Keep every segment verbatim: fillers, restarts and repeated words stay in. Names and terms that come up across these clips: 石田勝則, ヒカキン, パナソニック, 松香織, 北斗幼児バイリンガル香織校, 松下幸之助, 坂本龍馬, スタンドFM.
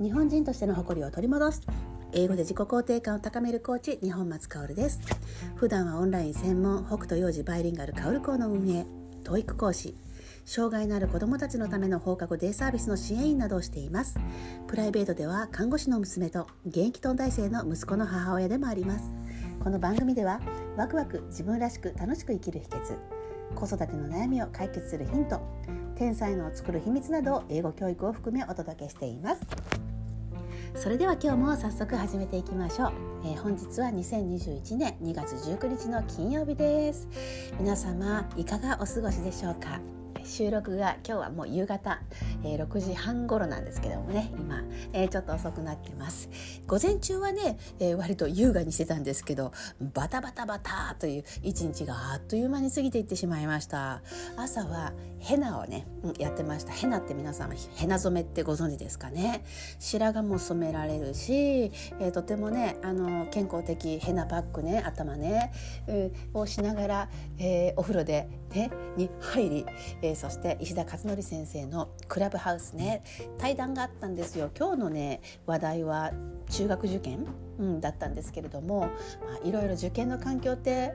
日本人としての誇りを取り戻す英語で自己肯定感を高めるコーチ、日本松香織です。普段はオンライン専門北斗幼児バイリンガル香織校の運営、教育講師、障害のある子どもたちのための放課後デイサービスの支援員などをしています。プライベートでは看護師の娘と現役東大生の息子の母親でもあります。この番組ではワクワク自分らしく楽しく生きる秘訣、子育ての悩みを解決するヒント、天才のを作る秘密などを英語教育を含めお届けしています。それでは今日も早速始めていきましょう。えー、本日はにせんにじゅういちねんにがつじゅうくにちの金曜日です。皆様いかがお過ごしでしょうか。収録が今日はもう夕方、えー、ろくじはん頃なんですけどもね、今、えー、ちょっと遅くなってます。午前中はね、えー、割と優雅にしてたんですけど、バタバタバタという一日があっという間に過ぎていってしまいました。朝はヘナをねやってました。ヘナって皆さんヘナ染めってご存知ですかね。白髪も染められるし、えー、とてもねあの健康的、ヘナバッグね、頭ね、うん、をしながら、えー、お風呂で、ね、に入り、えーそして石田勝則先生のクラブハウスね、対談があったんですよ。今日のね話題は中学受験、うん、だったんですけれども、まあ、いろいろ受験の環境って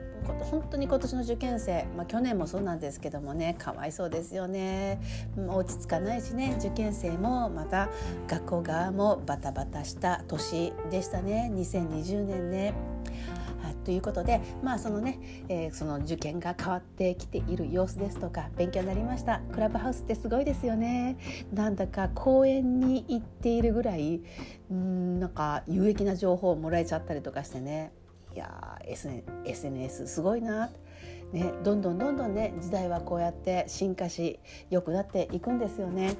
本当に今年の受験生、まあ、去年もそうなんですけどもね、かわいそうですよね。落ち着かないしね、受験生もまた学校側もバタバタした年でしたね、にせんにじゅうねんね。ということで、まあそのね、えー、その受験が変わってきている様子ですとか勉強になりました。クラブハウスってすごいですよね。なんだか公園に行っているぐらい、んーなんか有益な情報をもらえちゃったりとかしてね。いやー エスエヌエス すごいな、ね、どんどんどんどんね時代はこうやって進化し良くなっていくんですよね。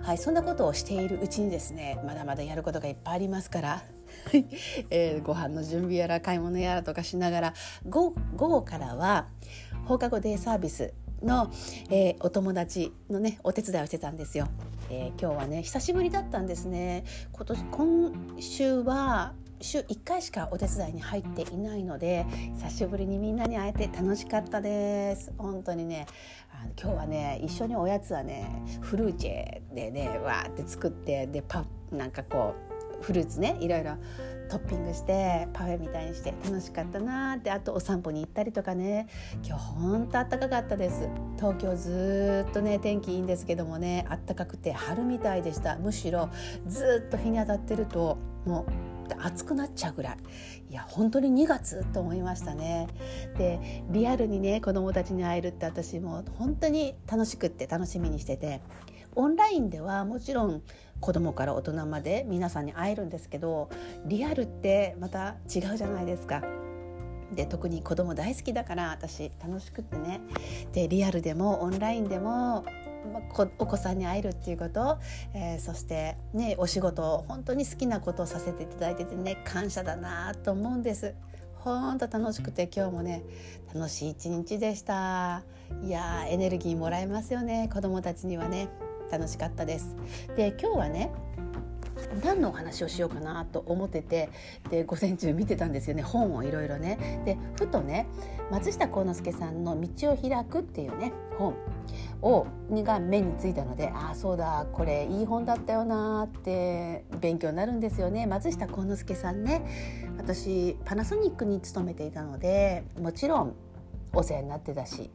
はい、そんなことをしているうちにですね、まだまだやることがいっぱいありますからえー、ご飯の準備やら買い物やらとかしながら、午後からは放課後デイサービスの、えー、お友達のねお手伝いをしてたんですよ。えー、今日はね久しぶりだったんですね。今年今週は週いっかいしかお手伝いに入っていないので、久しぶりにみんなに会えて楽しかったです。本当にね、あの今日はね一緒におやつはねフルーチェでねわーって作って、でパなんかこうフルーツねいろいろトッピングしてパフェみたいにして楽しかったなーって、あとお散歩に行ったりとかね。今日ほんと暖かかったです。東京ずっとね天気いいんですけどもね、暖かくて春みたいでした。むしろずっと日に当たってるともう暑くなっちゃうぐらい、いや本当ににがつと思いましたね。でリアルにね子どもたちに会えるって私も本当に楽しくって楽しみにしてて、オンラインではもちろん子どもから大人まで皆さんに会えるんですけど、リアルってまた違うじゃないですか。で特に子ども大好きだから私楽しくってね、でリアルでもオンラインでもお子さんに会えるっていうこと、えー、そしてねお仕事を本当に好きなことをさせていただいててね、感謝だなと思うんです。ほんと楽しくて今日もね楽しい一日でした。いやエネルギーもらえますよね、子どもたちにはね。楽しかったです。で今日はね何のお話をしようかなと思ってて、で午前中見てたんですよね、本をいろいろね。でふとね松下幸之助さんの道を開くっていうね本をが目についたので、ああそうだこれいい本だったよなって勉強になるんですよね。松下幸之助さんね、私パナソニックに勤めていたのでもちろんお世話になってたし、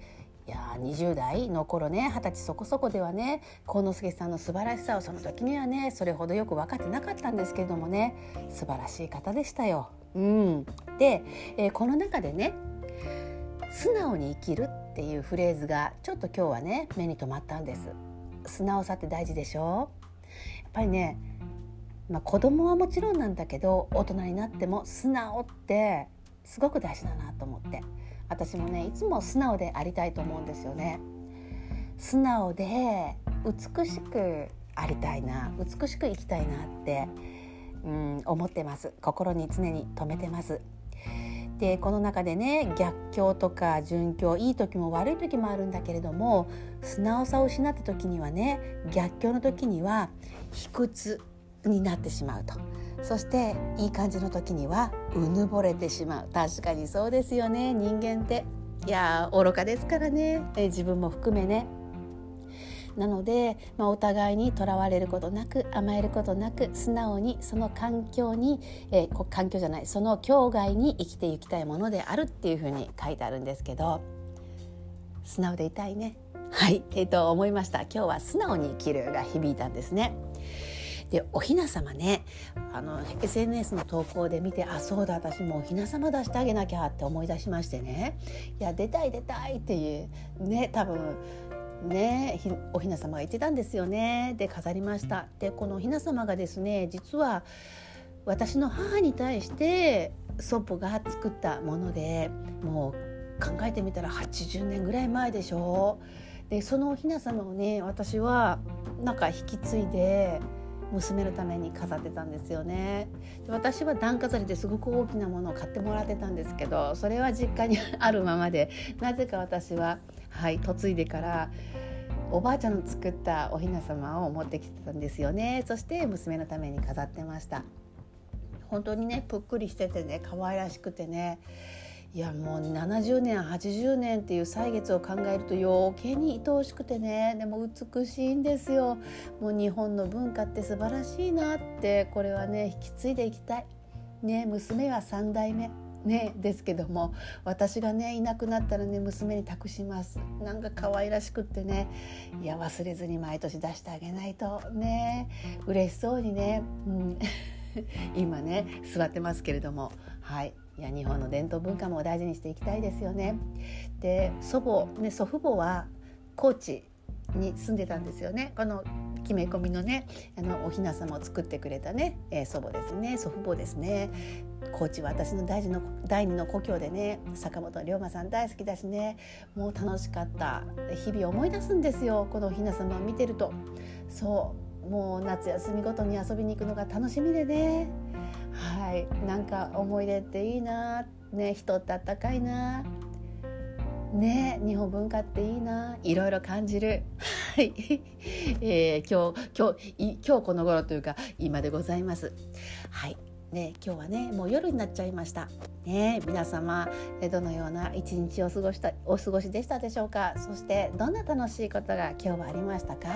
いやにじゅう代の頃ねはたちそこそこではね幸之助さんの素晴らしさをその時にはねそれほどよく分かってなかったんですけれどもね、素晴らしい方でしたよ。うん、で、えー、この中でね素直に生きるっていうフレーズがちょっと今日はね目に留まったんです。素直さって大事でしょ。やっぱりね、まあ、子供はもちろんなんだけど大人になっても素直ってすごく大事だなと思って、私もねいつも素直でありたいと思うんですよね。素直で美しくありたいな、美しく生きたいなって、うん、思ってます。心に常に留めてます。でこの中でね逆境とか順境、いい時も悪い時もあるんだけれども、素直さを失った時にはね逆境の時には卑屈になってしまうと、そしていい感じの時にはうぬぼれてしまう。確かにそうですよね。人間っていや愚かですからね、え自分も含めね。なので、まあ、お互いにとらわれることなく甘えることなく素直にその環境に、えー、環境じゃないその境外に生きていきたいものであるっていうふうに書いてあるんですけど、素直でいたいね。はい、えー、と思いました。今日は素直に生きるが響いたんですね。でおひなさまね、あの エスエヌエス の投稿で見て、あそうだ私もおひなさま出してあげなきゃって思い出しましてね、いや出たい出たいっていうね、多分ねおひなさまが言ってたんですよね。で飾りました。でこのおひなさまがですね、実は私の母に対して祖母が作ったもので、もう考えてみたらはちじゅうねんぐらい前でしょ。でそのおひなさまをね、私はなんか引き継いで娘のために飾ってたんですよね。で私は段飾りですごく大きなものを買ってもらってたんですけど、それは実家にあるままで、なぜか私は、はい、嫁いでからおばあちゃんの作ったおひなさまを持ってきてたんですよね。そして娘のために飾ってました。本当にねぷっくりしててね、可愛らしくてね、いやもうななじゅうねんはちじゅうねんっていう歳月を考えると余計に愛おしくてね、でも美しいんですよ。もう日本の文化って素晴らしいなって、これはね引き継いでいきたいね。娘はさんだいめねですけども、私がねいなくなったらね娘に託します。なんか可愛らしくってね、いや忘れずに毎年出してあげないとね、嬉しそうにね、うん、今ね座ってますけれども、はいいや日本の伝統文化も大事にしていきたいですよね。で祖母、ね、祖父母は高知に住んでたんですよね。この決め込みのねあのおひなさまを作ってくれたね、えー、祖母ですね、祖父母ですね。高知は私の第二の、第二の故郷でね、坂本龍馬さん大好きだしね、もう楽しかった日々思い出すんですよ、このおひなさまを見てると。そうもう夏休みごとに遊びに行くのが楽しみでね、はい、なんか思い出っていいな、ね、人ってあったかいな、ね、日本文化っていいな、いろいろ感じるはい、えー、今日、今日、今日この頃というか今でございます。はいね、今日はねもう夜になっちゃいました、ね、皆様どのような一日を過ごしたお過ごしでしたでしょうか。そしてどんな楽しいことが今日はありましたか。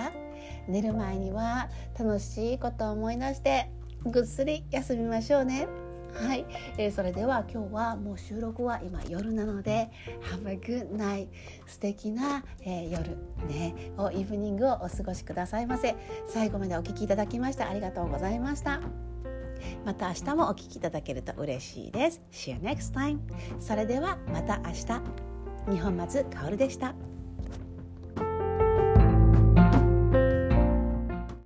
寝る前には楽しいことを思い出してぐっすり休みましょうね。はい、えー、それでは今日はもう収録は今夜なので Have a good night 素敵な、えー、夜、ね、をイブニングをお過ごしくださいませ。最後までお聞きいただきましてありがとうございました。また明日もお聞きいただけると嬉しいです。 See you next time。 それではまた明日。日本松かおるでした。